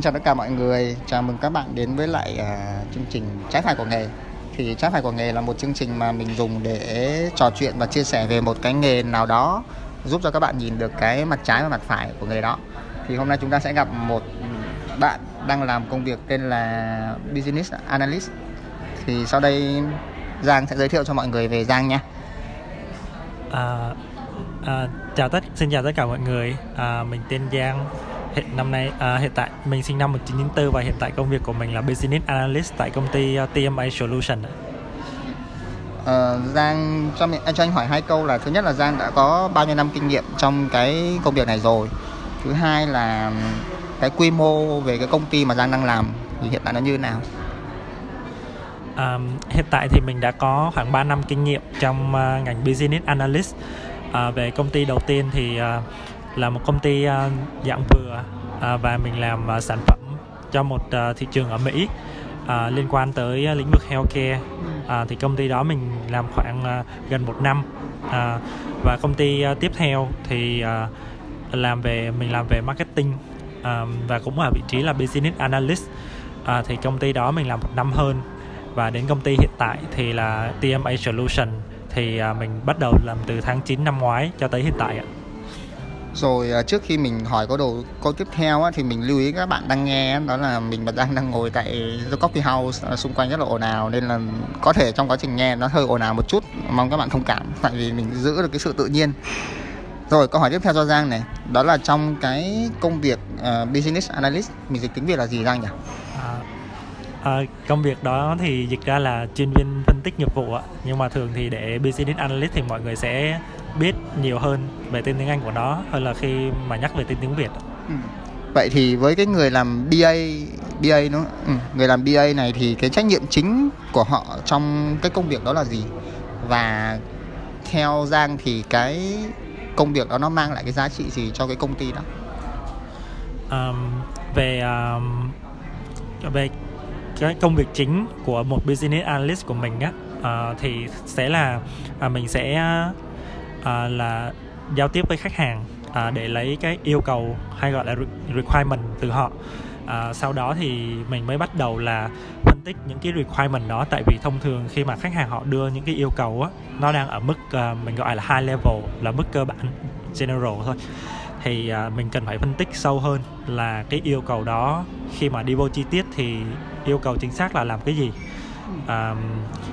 Xin chào tất cả mọi người, chào mừng các bạn đến với lại chương trình Trái Phải Của Nghề. Thì Trái Phải Của Nghề là một chương trình mà mình dùng để trò chuyện và chia sẻ về một cái nghề nào đó, giúp cho các bạn nhìn được cái mặt trái và mặt phải của nghề đó. Thì hôm nay chúng ta sẽ gặp một bạn đang làm công việc tên là Business Analyst. Thì sau đây Giang sẽ giới thiệu cho mọi người về Giang nha. Xin chào tất cả mọi người, mình tên Giang. Hiện tại mình sinh năm 1994 và hiện tại công việc của mình là Business Analyst tại công ty TMA Solutions. Giang, cho anh hỏi hai câu là: thứ nhất là Giang đã có bao nhiêu năm kinh nghiệm trong cái công việc này rồi? Thứ hai là cái quy mô về cái công ty mà Giang đang làm thì hiện tại nó như thế nào? Hiện tại thì mình đã có khoảng 3 năm kinh nghiệm trong ngành Business Analyst. Về công ty đầu tiên thì là một công ty dạng vừa và mình làm sản phẩm cho một thị trường ở Mỹ liên quan tới lĩnh vực healthcare. Thì công ty đó mình làm khoảng gần 1 năm. Và công ty tiếp theo thì mình làm về marketing và cũng ở vị trí là Business Analyst. Thì công ty đó mình làm 1 năm hơn. Và đến công ty hiện tại thì là TMA Solutions, thì mình bắt đầu làm từ tháng 9 năm ngoái cho tới hiện tại ạ. Rồi trước khi mình hỏi câu tiếp theo á, thì mình lưu ý các bạn đang nghe đó là mình và Giang đang ngồi tại The Coffee House, xung quanh rất là ồn ào nên là có thể trong quá trình nghe nó hơi ồn ào một chút, mong các bạn thông cảm tại vì mình giữ được cái sự tự nhiên. Rồi câu hỏi tiếp theo cho Giang này, đó là trong cái công việc Business Analyst, mình dịch tiếng Việt là gì Giang nhỉ? Công việc đó thì dịch ra là chuyên viên phân tích nghiệp vụ ạ. Nhưng mà thường thì để Business Analyst thì mọi người sẽ biết nhiều hơn về tên tiếng Anh của nó hơn là khi mà nhắc về tên tiếng Việt. Vậy thì với cái người làm BA đúng không? Người làm BA này thì cái trách nhiệm chính của họ trong cái công việc đó là gì? Và theo Giang thì cái công việc đó nó mang lại cái giá trị gì cho cái công ty đó? Về cái công việc chính của một Business Analyst của mình á, thì sẽ là mình sẽ là giao tiếp với khách hàng để lấy cái yêu cầu hay gọi là requirement từ họ. Sau đó thì mình mới bắt đầu là phân tích những cái requirement đó, tại vì thông thường khi mà khách hàng họ đưa những cái yêu cầu á, nó đang ở mức mình gọi là high level, là mức cơ bản general thôi. Thì mình cần phải phân tích sâu hơn là cái yêu cầu đó khi mà đi vô chi tiết thì yêu cầu chính xác là làm cái gì.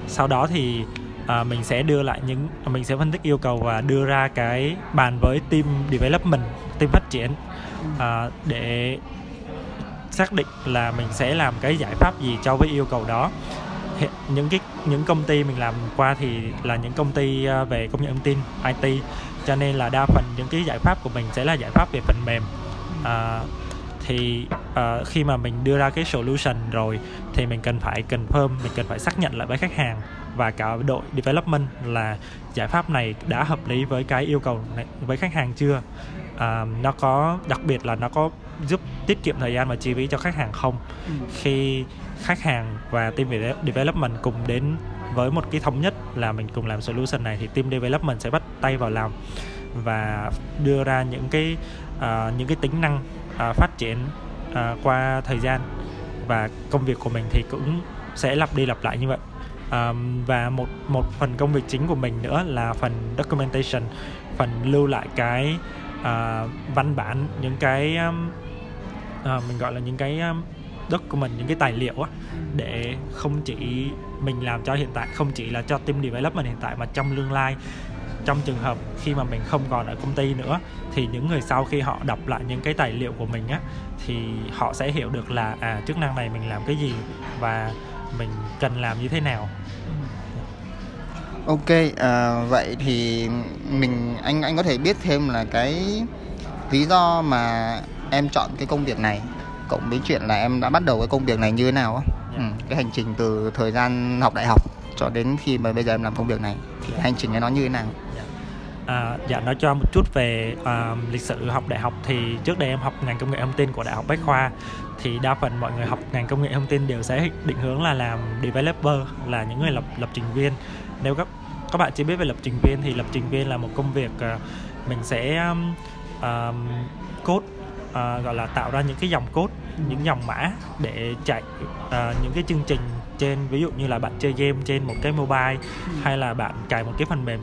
Sau đó thì mình sẽ mình sẽ phân tích yêu cầu và đưa ra cái bàn với team development, team phát triển để xác định là mình sẽ làm cái giải pháp gì cho với yêu cầu đó. Những công ty mình làm qua thì là những công ty về công nghệ thông tin IT, cho nên là đa phần những cái giải pháp của mình sẽ là giải pháp về phần mềm. Khi mà mình đưa ra cái solution rồi thì mình cần phải confirm, mình cần phải xác nhận lại với khách hàng và cả đội development là giải pháp này đã hợp lý với cái yêu cầu này, với khách hàng chưa, nó có, đặc biệt là nó có giúp tiết kiệm thời gian và chi phí cho khách hàng không. Khi khách hàng và team development cùng đến với một cái thống nhất là mình cùng làm solution này thì team development sẽ bắt tay vào làm và đưa ra những cái tính năng phát triển qua thời gian, và công việc của mình thì cũng sẽ lặp đi lặp lại như vậy. Và một phần công việc chính của mình nữa là phần documentation, phần lưu lại cái văn bản, những cái mình gọi là những cái document, những cái tài liệu á, để không chỉ mình làm cho hiện tại, không chỉ là cho team development hiện tại mà trong tương lai, trong trường hợp khi mà mình không còn ở công ty nữa thì những người sau khi họ đọc lại những cái tài liệu của mình á thì họ sẽ hiểu được là chức năng này mình làm cái gì và mình cần làm như thế nào. Ok, vậy thì anh có thể biết thêm là cái lý do mà em chọn cái công việc này cộng với chuyện là em đã bắt đầu cái công việc này như thế nào không? Cái hành trình từ thời gian học đại học cho đến khi mà bây giờ em làm công việc này thì hành trình nó như thế nào? Nói cho một chút về lịch sử học đại học. Thì trước đây em học ngành công nghệ thông tin của Đại học Bách Khoa, thì đa phần mọi người học ngành công nghệ thông tin đều sẽ định hướng là làm developer, là những người lập trình viên. Nếu các bạn chưa biết về lập trình viên thì lập trình viên là một công việc mình sẽ code gọi là tạo ra những cái dòng code, những dòng mã để chạy những cái chương trình trên, ví dụ như là bạn chơi game trên một cái mobile, hay là bạn cài một cái phần mềm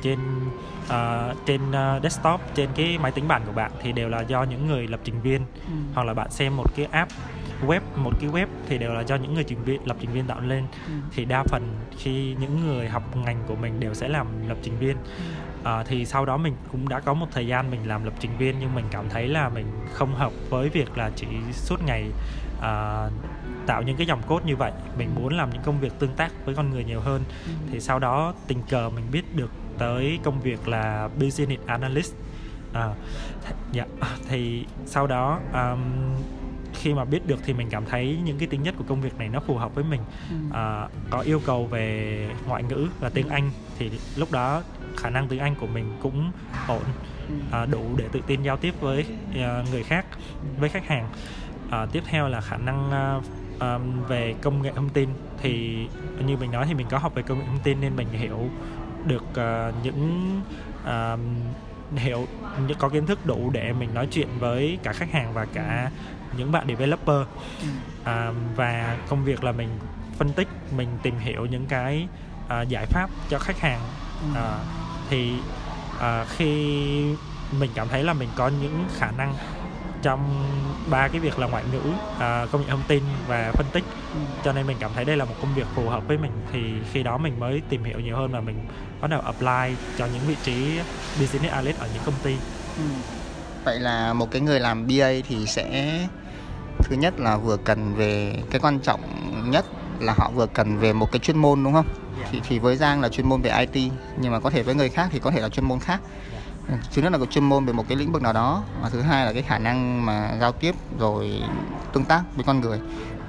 trên desktop, trên cái máy tính bảng của bạn, thì đều là do những người lập trình viên. Hoặc là bạn xem một cái app web, một cái web thì đều là do những người lập trình viên tạo lên. Thì đa phần khi những người học ngành của mình đều sẽ làm lập trình viên. Thì sau đó mình cũng đã có một thời gian mình làm lập trình viên, nhưng mình cảm thấy là mình không hợp với việc là chỉ suốt ngày tạo những cái dòng code như vậy. Mình muốn làm những công việc tương tác với con người nhiều hơn. Thì sau đó tình cờ mình biết được tới công việc là Business Analyst. Thì sau đó khi mà biết được thì mình cảm thấy những cái tính chất của công việc này nó phù hợp với mình. Có yêu cầu về ngoại ngữ và tiếng Anh, thì lúc đó khả năng tiếng Anh của mình cũng ổn, đủ để tự tin giao tiếp với người khác, với khách hàng. Tiếp theo là khả năng về công nghệ thông tin. Thì như mình nói thì mình có học về công nghệ thông tin, nên mình hiểu được có kiến thức đủ để mình nói chuyện với cả khách hàng và cả những bạn developer. Và công việc là mình phân tích, mình tìm hiểu những cái giải pháp cho khách hàng. Khi mình cảm thấy là mình có những khả năng trong ba cái việc là ngoại ngữ, công nghệ thông tin và phân tích, cho nên mình cảm thấy đây là một công việc phù hợp với mình. Thì khi đó mình mới tìm hiểu nhiều hơn và mình bắt đầu apply cho những vị trí business analyst ở những công ty. Vậy là một cái người làm BA thì sẽ, thứ nhất là vừa cần về, cái quan trọng nhất là họ vừa cần về một cái chuyên môn, đúng không? Thì với Giang là chuyên môn về IT, nhưng mà có thể với người khác thì có thể là chuyên môn khác. Thứ nhất là cái chuyên môn về một cái lĩnh vực nào đó, và thứ hai là cái khả năng mà giao tiếp rồi tương tác với con người.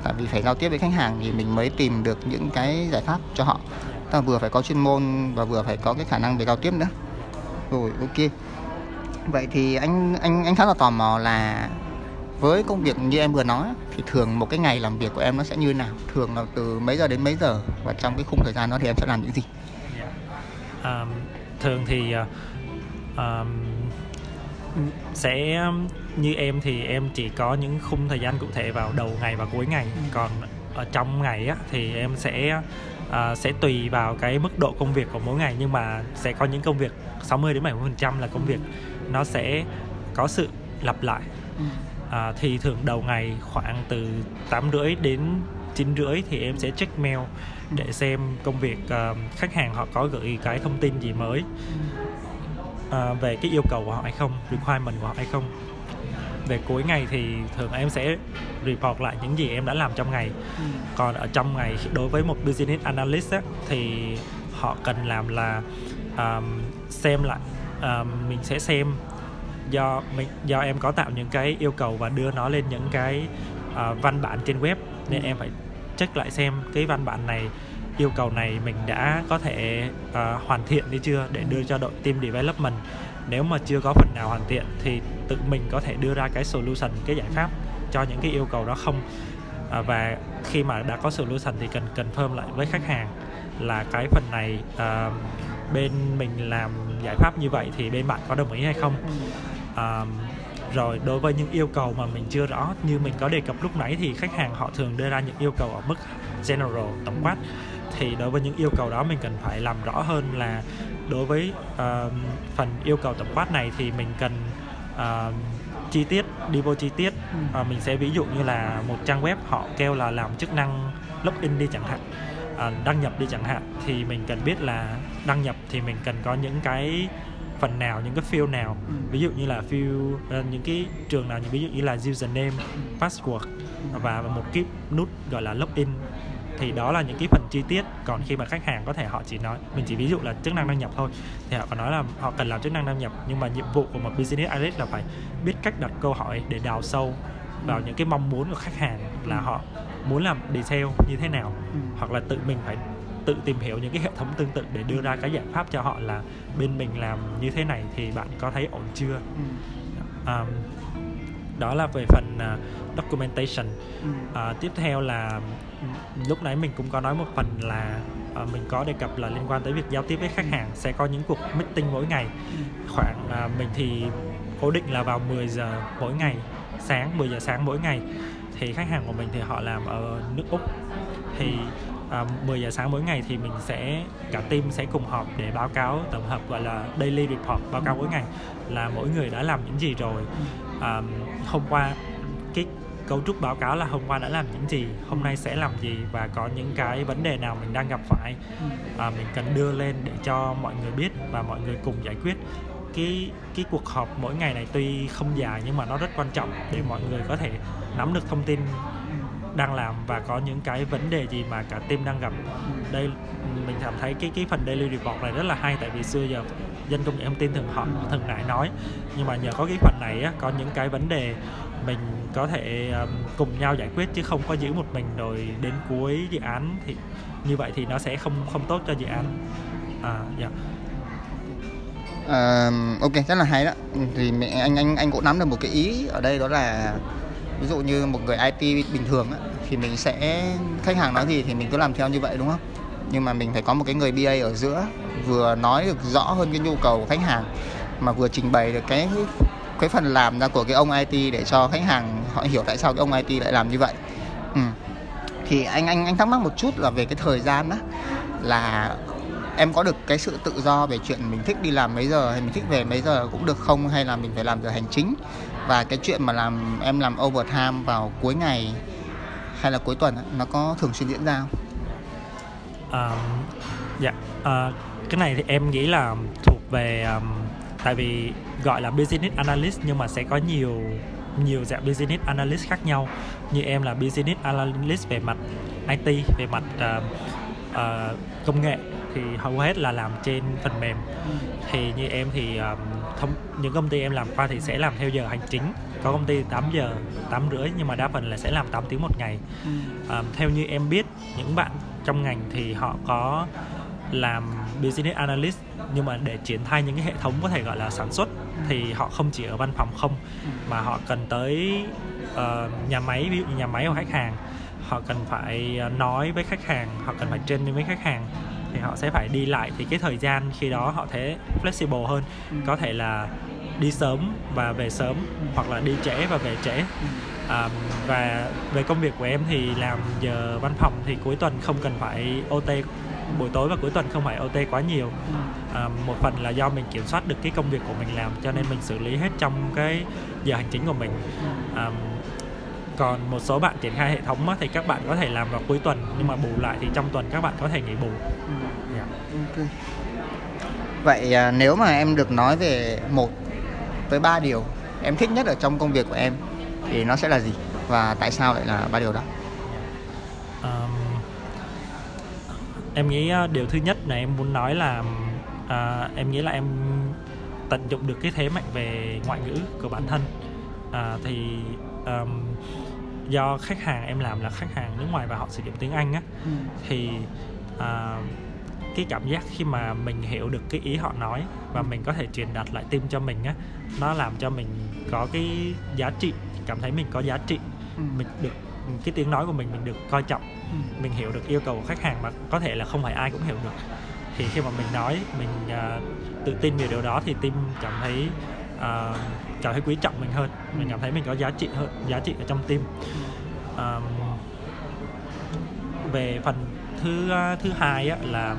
Tại vì phải giao tiếp với khách hàng thì mình mới tìm được những cái giải pháp cho họ. Tức là vừa phải có chuyên môn và vừa phải có cái khả năng về giao tiếp nữa. Rồi, ok. Vậy thì anh khá là tò mò là với công việc như em vừa nói thì thường một cái ngày làm việc của em nó sẽ như nào? Thường là từ mấy giờ đến mấy giờ, và trong cái khung thời gian đó thì em sẽ làm những gì? Thường thì sẽ như em thì em chỉ có những khung thời gian cụ thể vào đầu ngày và cuối ngày. Còn ở trong ngày á, thì em sẽ tùy vào cái mức độ công việc của mỗi ngày, nhưng mà sẽ có những công việc 60-70% là công việc nó sẽ có sự lặp lại. Thì thường đầu ngày khoảng từ 8:30 đến 9:30 thì em sẽ check mail để xem công việc khách hàng họ có gửi cái thông tin gì mới về cái yêu cầu của họ hay không, requirement của họ hay không. Về cuối ngày thì thường em sẽ report lại những gì em đã làm trong ngày. Còn ở trong ngày, đối với một business analyst á, thì họ cần làm là xem lại, mình sẽ xem do em có tạo những cái yêu cầu và đưa nó lên những cái văn bản trên web, nên em phải check lại xem cái văn bản này, yêu cầu này mình đã có thể hoàn thiện đi chưa, để đưa cho đội team development. Nếu mà chưa có phần nào hoàn thiện thì tự mình có thể đưa ra cái solution, cái giải pháp cho những cái yêu cầu đó không. Và khi mà đã có solution thì cần confirm lại với khách hàng là cái phần này bên mình làm giải pháp như vậy thì bên bạn có đồng ý hay không. Rồi đối với những yêu cầu mà mình chưa rõ, như mình có đề cập lúc nãy, thì khách hàng họ thường đưa ra những yêu cầu ở mức general, tổng quát. Thì đối với những yêu cầu đó mình cần phải làm rõ hơn là đối với phần yêu cầu tổng quát này thì mình cần chi tiết, đi vô chi tiết. Mình sẽ ví dụ như là một trang web họ kêu là làm chức năng login đi chẳng hạn, đăng nhập đi chẳng hạn, thì mình cần biết là đăng nhập thì mình cần có những cái phần nào, những cái field nào, ví dụ như là field những cái trường nào, ví dụ như là username, password và một cái nút gọi là login. Thì đó là những cái phần chi tiết. Còn khi mà khách hàng có thể họ chỉ nói, mình chỉ ví dụ là chức năng đăng nhập thôi, thì họ còn nói là họ cần làm chức năng đăng nhập, nhưng mà nhiệm vụ của một business analyst là phải biết cách đặt câu hỏi để đào sâu vào những cái mong muốn của khách hàng, là họ muốn làm detail như thế nào. Hoặc là tự mình phải tự tìm hiểu những cái hệ thống tương tự để đưa ra cái giải pháp cho họ là bên mình làm như thế này thì bạn có thấy ổn chưa. Đó là về phần documentation. Tiếp theo là lúc nãy mình cũng có nói một phần là mình có đề cập là liên quan tới việc giao tiếp với khách hàng. Sẽ có những cuộc meeting mỗi ngày, khoảng mình thì cố định là vào 10 giờ mỗi ngày sáng 10 giờ sáng mỗi ngày. Thì khách hàng của mình thì họ làm ở nước Úc, thì 10 giờ sáng mỗi ngày thì mình sẽ, cả team sẽ cùng họp để báo cáo tổng hợp, gọi là daily report, báo cáo mỗi ngày là mỗi người đã làm những gì rồi, hôm qua cái cấu trúc báo cáo là hôm qua đã làm những gì, hôm nay sẽ làm gì, và có những cái vấn đề nào mình đang gặp phải, mình cần đưa lên để cho mọi người biết và mọi người cùng giải quyết. Cái cuộc họp mỗi ngày này tuy không dài nhưng mà nó rất quan trọng để mọi người có thể nắm được thông tin đang làm và có những cái vấn đề gì mà cả team đang gặp. Đây mình cảm thấy cái phần daily report này rất là hay, tại vì xưa giờ dân công nghệ thông tin thường họ thường ngại nói, nhưng mà nhờ có cái phần này á, có những cái vấn đề mình có thể cùng nhau giải quyết chứ không có giữ một mình rồi đến cuối dự án, thì như vậy thì nó sẽ không tốt cho dự án. Ok, rất là hay đó. Thì anh cũng nắm được một cái ý ở đây, đó là ví dụ như một người IT bình thường á, thì mình sẽ, khách hàng nói gì thì mình cứ làm theo như vậy, đúng không? Nhưng mà mình phải có một cái người BA ở giữa, vừa nói được rõ hơn cái nhu cầu của khách hàng mà vừa trình bày được cái phần làm ra của cái ông IT để cho khách hàng họ hiểu tại sao cái ông IT lại làm như vậy. Thì anh thắc mắc một chút là về cái thời gian đó, là em có được cái sự tự do về chuyện mình thích đi làm mấy giờ hay mình thích về mấy giờ cũng được không, hay là mình phải làm giờ hành chính? Và cái chuyện mà em làm overtime vào cuối ngày hay là cuối tuần nó có thường xuyên diễn ra không? Cái này thì em nghĩ là thuộc về tại vì gọi là business analyst nhưng mà sẽ có nhiều dạng business analyst khác nhau. Như em là business analyst về mặt IT, về mặt công nghệ thì hầu hết là làm trên phần mềm. Thì như em thì những công ty em làm qua thì sẽ làm theo giờ hành chính, có công ty 8 giờ 8 rưỡi nhưng mà đa phần là sẽ làm 8 tiếng một ngày. Theo như em biết, những bạn trong ngành thì họ có làm business analyst nhưng mà để triển khai những cái hệ thống có thể gọi là sản xuất thì họ không chỉ ở văn phòng không, mà họ cần tới nhà máy, ví dụ như nhà máy của khách hàng, họ cần phải nói với khách hàng, họ cần phải training với khách hàng, thì họ sẽ phải đi lại. Thì cái thời gian khi đó họ thế flexible hơn, có thể là đi sớm và về sớm, hoặc là đi trễ và về trễ. Và về công việc của em thì làm giờ văn phòng thì cuối tuần không cần phải OT, buổi tối và cuối tuần không phải OT quá nhiều. Một phần là do mình kiểm soát được cái công việc của mình làm, cho nên mình xử lý hết trong cái giờ hành chính của mình. Còn một số bạn triển khai hệ thống thì các bạn có thể làm vào cuối tuần, nhưng mà bù lại thì trong tuần các bạn có thể nghỉ bù. Okay. Vậy nếu mà em được nói về 1 tới 3 điều em thích nhất ở trong công việc của em thì nó sẽ là gì, và tại sao lại là 3 điều đó? Em nghĩ điều thứ nhất này em muốn nói là em nghĩ là em tận dụng được cái thế mạnh về ngoại ngữ của bản thân. Do khách hàng em làm là khách hàng nước ngoài và họ sử dụng tiếng Anh á, thì cái cảm giác khi mà mình hiểu được cái ý họ nói và mình có thể truyền đạt lại team cho mình á, nó làm cho mình có cái giá trị, cảm thấy mình có giá trị, mình được, cái tiếng nói của mình được coi trọng, mình hiểu được yêu cầu của khách hàng mà có thể là không phải ai cũng hiểu được. Thì khi mà mình nói, mình tự tin về điều đó thì team cảm thấy quý trọng mình hơn, mình cảm thấy mình có giá trị hơn, giá trị ở trong team. Về phần thứ hai á, là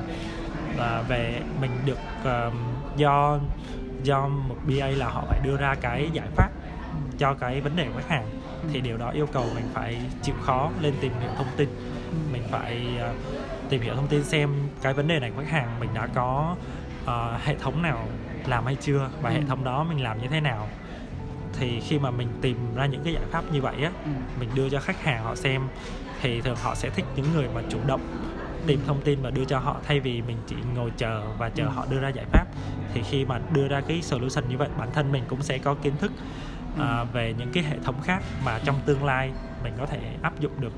về mình được do một BA là họ phải đưa ra cái giải pháp cho cái vấn đề của khách hàng, thì điều đó yêu cầu mình phải chịu khó lên tìm hiểu thông tin, mình phải tìm hiểu thông tin xem cái vấn đề này của khách hàng mình đã có hệ thống nào làm hay chưa, và hệ thống đó mình làm như thế nào. Thì khi mà mình tìm ra những cái giải pháp như vậy á, mình đưa cho khách hàng họ xem, thì thường họ sẽ thích những người mà chủ động tìm thông tin và đưa cho họ, thay vì mình chỉ ngồi chờ và chờ họ đưa ra giải pháp. Thì khi mà đưa ra cái solution như vậy, bản thân mình cũng sẽ có kiến thức về những cái hệ thống khác mà trong tương lai mình có thể áp dụng được.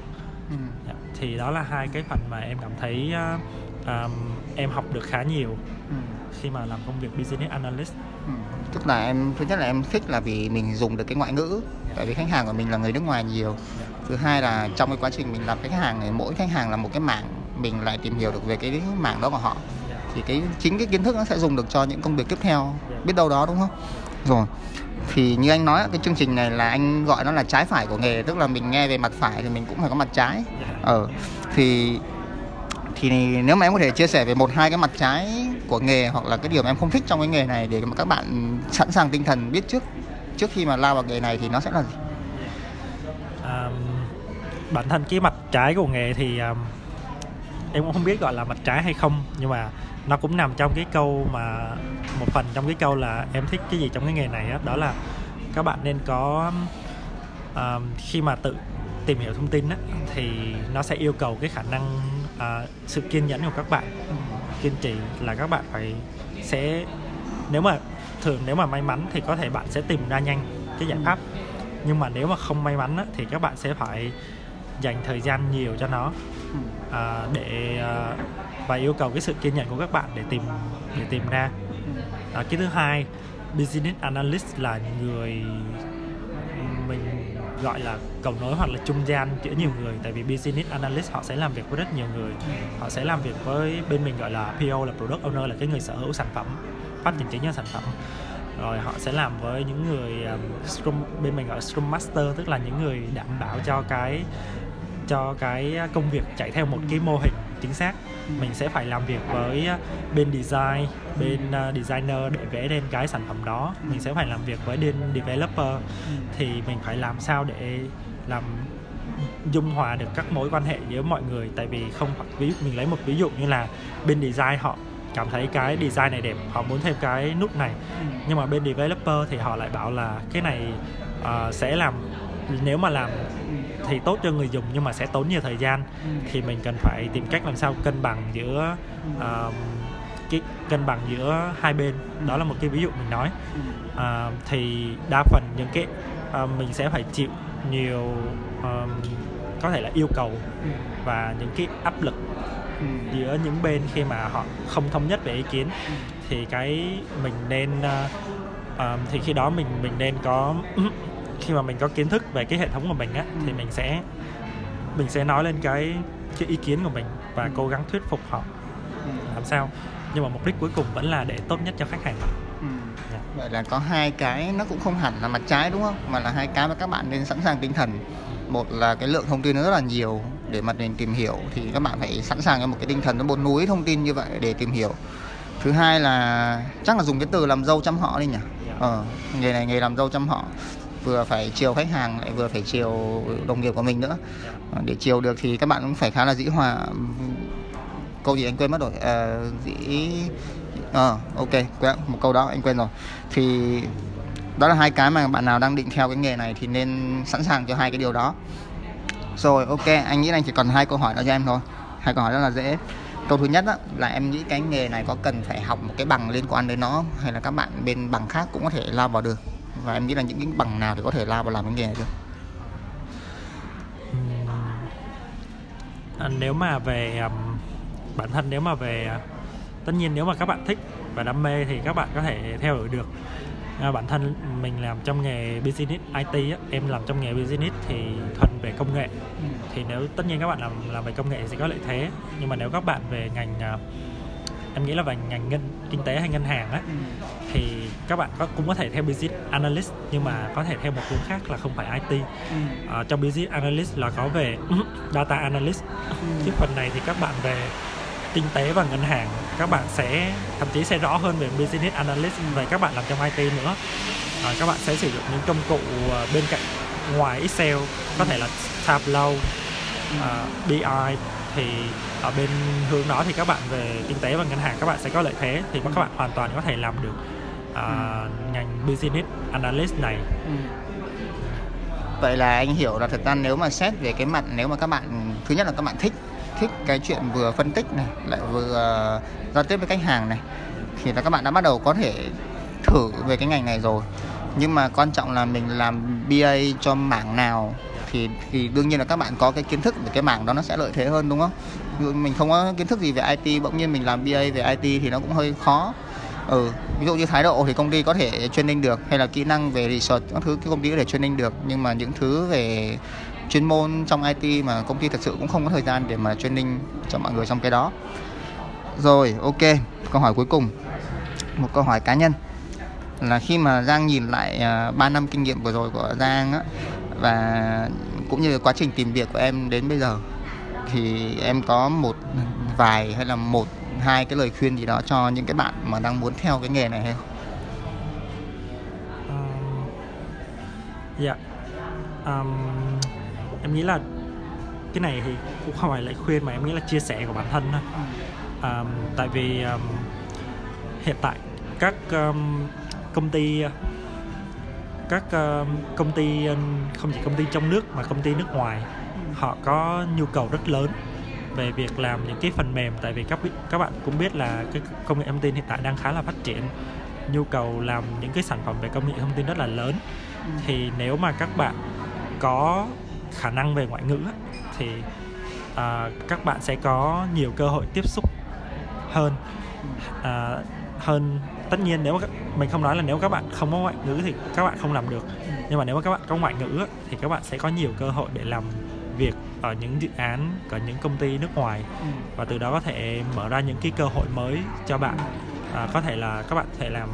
Thì đó là hai cái phần mà em cảm thấy em học được khá nhiều khi mà làm công việc business analyst. Tức là em, thứ nhất là em thích là vì mình dùng được cái ngoại ngữ, tại vì khách hàng của mình là người nước ngoài nhiều. Thứ hai là trong cái quá trình mình làm khách hàng thì mỗi khách hàng là một cái mảng, mình lại tìm hiểu được về cái mảng đó của họ, thì cái chính cái kiến thức nó sẽ dùng được cho những công việc tiếp theo, biết đâu đó, đúng không? Rồi. Thì như anh nói, cái chương trình này là anh gọi nó là trái phải của nghề, tức là mình nghe về mặt phải thì mình cũng phải có mặt trái. Thì nếu mà em có thể chia sẻ về một hai cái mặt trái của nghề hoặc là cái điều mà em không thích trong cái nghề này để mà các bạn sẵn sàng tinh thần biết trước khi mà lao vào nghề này thì nó sẽ là gì? Bản thân cái mặt trái của nghề thì em cũng không biết gọi là mặt trái hay không, nhưng mà nó cũng nằm trong cái câu mà một phần trong cái câu là em thích cái gì trong cái nghề này đó là các bạn nên có khi mà tự tìm hiểu thông tin thì nó sẽ yêu cầu cái khả năng sự kiên nhẫn của các bạn, kiên trì, là các bạn phải sẽ nếu mà may mắn thì có thể bạn sẽ tìm ra nhanh cái giải pháp, nhưng mà nếu mà không may mắn thì các bạn sẽ phải dành thời gian nhiều cho nó và yêu cầu cái sự kiên nhẫn của các bạn để tìm ra. Cái thứ hai, Business Analyst là người mình gọi là cầu nối hoặc là trung gian giữa nhiều người, tại vì Business Analyst họ sẽ làm việc với rất nhiều người, họ sẽ làm việc với bên mình gọi là PO là product owner, là cái người sở hữu sản phẩm, phát triển chính cho sản phẩm, rồi họ sẽ làm với những người bên mình gọi là scrum master, tức là những người đảm bảo cho cái công việc chạy theo một cái mô hình chính xác. Mình sẽ phải làm việc với bên design, bên designer để vẽ lên cái sản phẩm đó, mình sẽ phải làm việc với bên developer, thì mình phải làm sao để làm dung hòa được các mối quan hệ giữa mọi người. Tại vì không, ví dụ mình lấy một ví dụ như là bên design họ cảm thấy cái design này đẹp, họ muốn thêm cái nút này, nhưng mà bên developer thì họ lại bảo là cái này sẽ làm, nếu mà làm thì tốt cho người dùng nhưng mà sẽ tốn nhiều thời gian, thì mình cần phải tìm cách làm sao cân bằng giữa hai bên. Đó là một cái ví dụ mình nói. Thì đa phần những cái mình sẽ phải chịu nhiều có thể là yêu cầu và những cái áp lực giữa những bên khi mà họ không thống nhất về ý kiến, thì cái mình nên thì khi đó mình nên có khi mà mình có kiến thức về cái hệ thống của mình thì mình sẽ nói lên cái ý kiến của mình và cố gắng thuyết phục họ làm sao, nhưng mà mục đích cuối cùng vẫn là để tốt nhất cho khách hàng. Vậy là có hai cái nó cũng không hẳn là mặt trái đúng không, mà là hai cái mà các bạn nên sẵn sàng tinh thần. Một là cái lượng thông tin nó rất là nhiều để mà mình tìm hiểu, thì các bạn phải sẵn sàng cho một cái tinh thần nó bột núi thông tin như vậy để tìm hiểu. Thứ hai là chắc là dùng cái từ làm dâu chăm họ đi nhỉ. Nghề này nghề làm dâu chăm họ, vừa phải chiều khách hàng lại vừa phải chiều đồng nghiệp của mình nữa. Để chiều được thì các bạn cũng phải khá là dĩ hòa, câu gì anh quên mất rồi, một câu đó anh quên rồi. Thì đó là hai cái mà bạn nào đang định theo cái nghề này thì nên sẵn sàng cho hai cái điều đó. Rồi, ok, anh nghĩ anh chỉ còn hai câu hỏi nữa cho em thôi. Hai câu hỏi rất là dễ. Câu thứ nhất là em nghĩ cái nghề này có cần phải học một cái bằng liên quan đến nó không? Hay là các bạn bên bằng khác cũng có thể lao vào được? Và em nghĩ là những cái bằng nào thì có thể lao vào làm cái nghề này được? Tất nhiên nếu mà các bạn thích và đam mê thì các bạn có thể theo đuổi được. Bản thân mình làm trong nghề business IT em làm trong nghề business thì thuần về công nghệ, thì nếu tất nhiên các bạn làm về công nghệ sẽ có lợi thế, nhưng mà nếu các bạn về ngành em nghĩ là về ngành kinh tế hay ngân hàng thì các bạn cũng có thể theo business analyst, nhưng mà có thể theo một hướng khác là không phải IT. Trong business analyst là có về data analyst, chứ phần này thì các bạn về kinh tế và ngân hàng các bạn sẽ thậm chí sẽ rõ hơn về business analyst, về các bạn làm trong IT nữa. Các bạn sẽ sử dụng những công cụ bên cạnh ngoài Excel, có thể là Tableau, BI, thì ở bên hướng đó thì các bạn về kinh tế và ngân hàng các bạn sẽ có lợi thế, thì các bạn hoàn toàn có thể làm được ngành business analyst này. Vậy là anh hiểu là thật ra nếu mà xét về cái mặt, nếu mà các bạn thứ nhất là các bạn thích cái chuyện vừa phân tích này lại vừa giao tiếp với khách hàng này thì là các bạn đã bắt đầu có thể thử về cái ngành này rồi, nhưng mà quan trọng là mình làm BA cho mảng nào thì đương nhiên là các bạn có cái kiến thức về cái mảng đó nó sẽ lợi thế hơn đúng không? Mình không có kiến thức gì về IT, bỗng nhiên mình làm BA về IT thì nó cũng hơi khó. Ví dụ như thái độ thì công ty có thể training được, hay là kỹ năng về research các thứ công ty có thể training được, nhưng mà những thứ về chuyên môn trong IT mà công ty thật sự cũng không có thời gian để mà training cho mọi người trong cái đó. Rồi, ok, câu hỏi cuối cùng, một câu hỏi cá nhân. là khi mà Giang nhìn lại 3 năm kinh nghiệm vừa rồi của Giang á, và cũng như quá trình tìm việc của em đến bây giờ, thì em có một vài hay là một hai cái lời khuyên gì đó cho những cái bạn mà đang muốn theo cái nghề này hay không? Em nghĩ là cái này thì cũng không phải lời khuyên mà em nghĩ là chia sẻ của bản thân thôi. Tại vì hiện tại các công ty không chỉ công ty trong nước mà công ty nước ngoài họ có nhu cầu rất lớn về việc làm những cái phần mềm. Tại vì các bạn cũng biết là cái công nghệ thông tin hiện tại đang khá là phát triển, nhu cầu làm những cái sản phẩm về công nghệ thông tin rất là lớn. Thì nếu mà các bạn có khả năng về ngoại ngữ thì các bạn sẽ có nhiều cơ hội tiếp xúc hơn. Tất nhiên nếu mà mình không nói là nếu các bạn không có ngoại ngữ thì các bạn không làm được, nhưng mà nếu mà các bạn có ngoại ngữ thì các bạn sẽ có nhiều cơ hội để làm việc ở những dự án, ở những công ty nước ngoài, và từ đó có thể mở ra những cái cơ hội mới cho bạn. Có thể là các bạn có thể làm,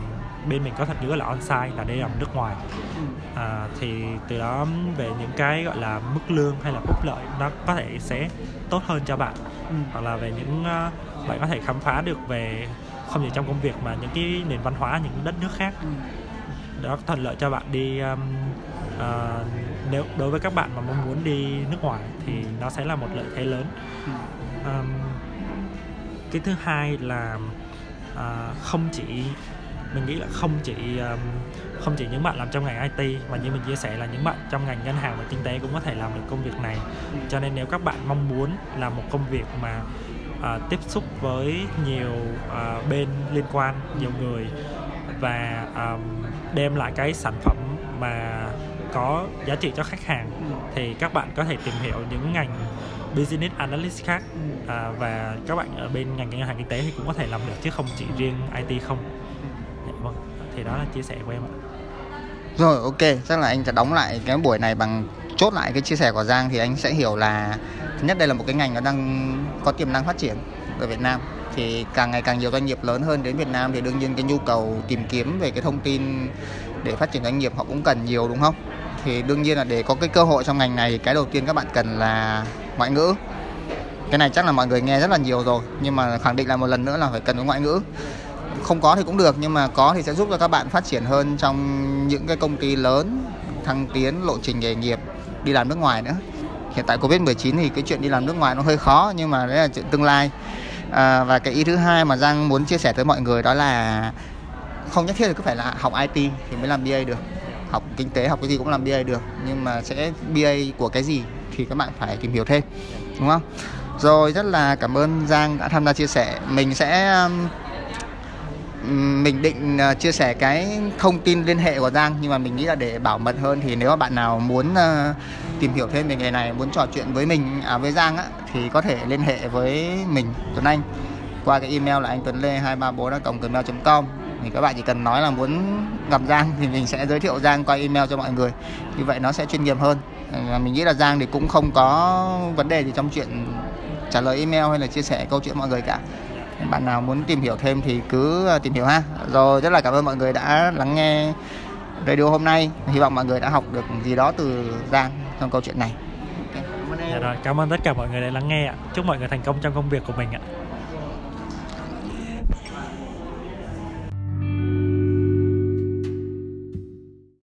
bên mình có thuật ngữ là on-site, là đi làm nước ngoài. Thì từ đó về những cái gọi là mức lương hay là phúc lợi nó có thể sẽ tốt hơn cho bạn, hoặc là về những bạn có thể khám phá được về không chỉ trong công việc mà những cái nền văn hóa, những đất nước khác. Đó thuận lợi cho bạn đi. Nếu đối với các bạn mà mong muốn đi nước ngoài thì nó sẽ là một lợi thế lớn. Cái thứ hai là không chỉ, mình nghĩ là không chỉ những bạn làm trong ngành IT mà như mình chia sẻ là những bạn trong ngành ngân hàng và kinh tế cũng có thể làm được công việc này. Cho nên nếu các bạn mong muốn làm một công việc mà tiếp xúc với nhiều bên liên quan, nhiều người, và đem lại cái sản phẩm mà có giá trị cho khách hàng, thì các bạn có thể tìm hiểu những ngành Business Analyst khác, và các bạn ở bên ngành ngân hàng kinh tế thì cũng có thể làm được chứ không chỉ riêng IT không. Thì đó là chia sẻ của em ạ. Rồi, ok, chắc là anh sẽ đóng lại cái buổi này bằng chốt lại cái chia sẻ của Giang. Thì anh sẽ hiểu là thứ nhất, đây là một cái ngành nó đang có tiềm năng phát triển ở Việt Nam. Thì càng ngày càng nhiều doanh nghiệp lớn hơn đến Việt Nam, thì đương nhiên cái nhu cầu tìm kiếm về cái thông tin để phát triển doanh nghiệp họ cũng cần nhiều, đúng không? Thì đương nhiên là để có cái cơ hội trong ngành này, cái đầu tiên các bạn cần là ngoại ngữ. Cái này chắc là mọi người nghe rất là nhiều rồi, nhưng mà khẳng định lại một lần nữa là phải cần với ngoại ngữ. Không có thì cũng được, nhưng mà có thì sẽ giúp cho các bạn phát triển hơn trong những cái công ty lớn, thăng tiến lộ trình nghề nghiệp, đi làm nước ngoài nữa. Hiện tại Covid-19 thì cái chuyện đi làm nước ngoài nó hơi khó, nhưng mà đấy là chuyện tương lai. Và cái ý thứ hai mà Giang muốn chia sẻ tới mọi người đó là không nhất thiết là cứ phải là học IT thì mới làm BA được, học kinh tế, học cái gì cũng làm BA được, nhưng mà sẽ BA của cái gì thì các bạn phải tìm hiểu thêm, đúng không? Rồi, rất là cảm ơn Giang đã tham gia chia sẻ. Mình định chia sẻ cái thông tin liên hệ của Giang, nhưng mà mình nghĩ là để bảo mật hơn, thì nếu mà bạn nào muốn tìm hiểu thêm về nghề này, muốn trò chuyện với mình, với Giang á, thì có thể liên hệ với mình, Tuấn Anh, qua cái email là anhtuanle234@gmail.com. Thì các bạn chỉ cần nói là muốn gặp Giang thì mình sẽ giới thiệu Giang qua email cho mọi người. Như vậy nó sẽ chuyên nghiệp hơn. Mình nghĩ là Giang thì cũng không có vấn đề gì trong chuyện trả lời email hay là chia sẻ câu chuyện mọi người cả. Bạn nào muốn tìm hiểu thêm thì cứ tìm hiểu ha. Rồi, rất là cảm ơn mọi người đã lắng nghe radio hôm nay. Hy vọng mọi người đã học được gì đó từ Giang trong câu chuyện này. Cảm ơn tất cả mọi người đã lắng nghe ạ. Chúc mọi người thành công trong công việc của mình ạ.